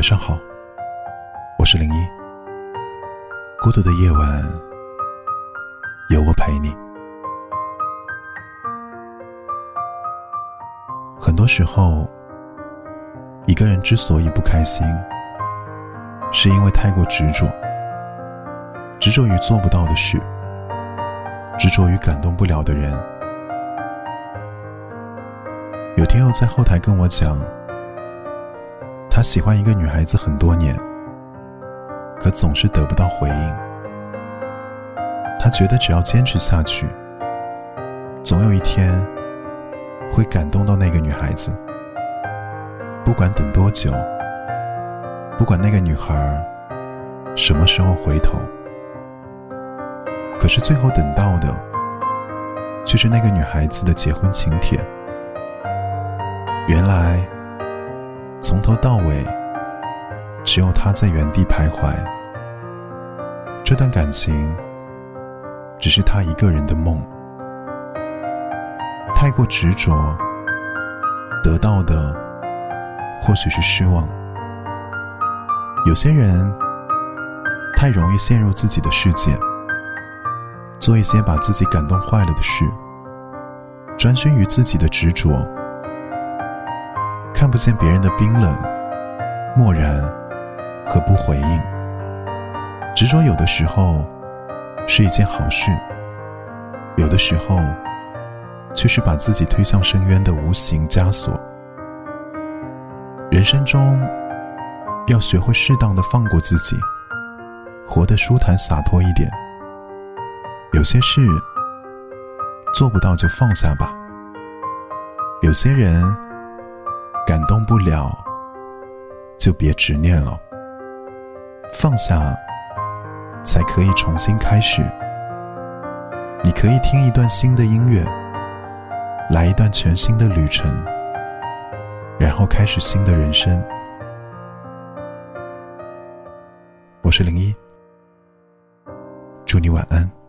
晚上好，我是01。孤独的夜晚，有我陪你。很多时候，一个人之所以不开心，是因为太过执着，执着于做不到的事，执着于感动不了的人。有天佑在后台跟我讲，他喜欢一个女孩子很多年，可总是得不到回应。他觉得只要坚持下去，总有一天会感动到那个女孩子。不管等多久，不管那个女孩什么时候回头，可是最后等到的却是那个女孩子的结婚请帖。原来从头到尾只有他在原地徘徊，这段感情只是他一个人的梦。太过执着，得到的或许是失望。有些人太容易陷入自己的世界，做一些把自己感动坏了的事，专心于自己的执着，看不见别人的冰冷、漠然和不回应。执着有的时候是一件好事，有的时候却是把自己推向深渊的无形枷锁。人生中要学会适当的放过自己，活得舒坦洒脱一点。有些事做不到就放下吧，有些人感动不了就别执念了，放下才可以重新开始。你可以听一段新的音乐，来一段全新的旅程，然后开始新的人生。我是01，祝你晚安。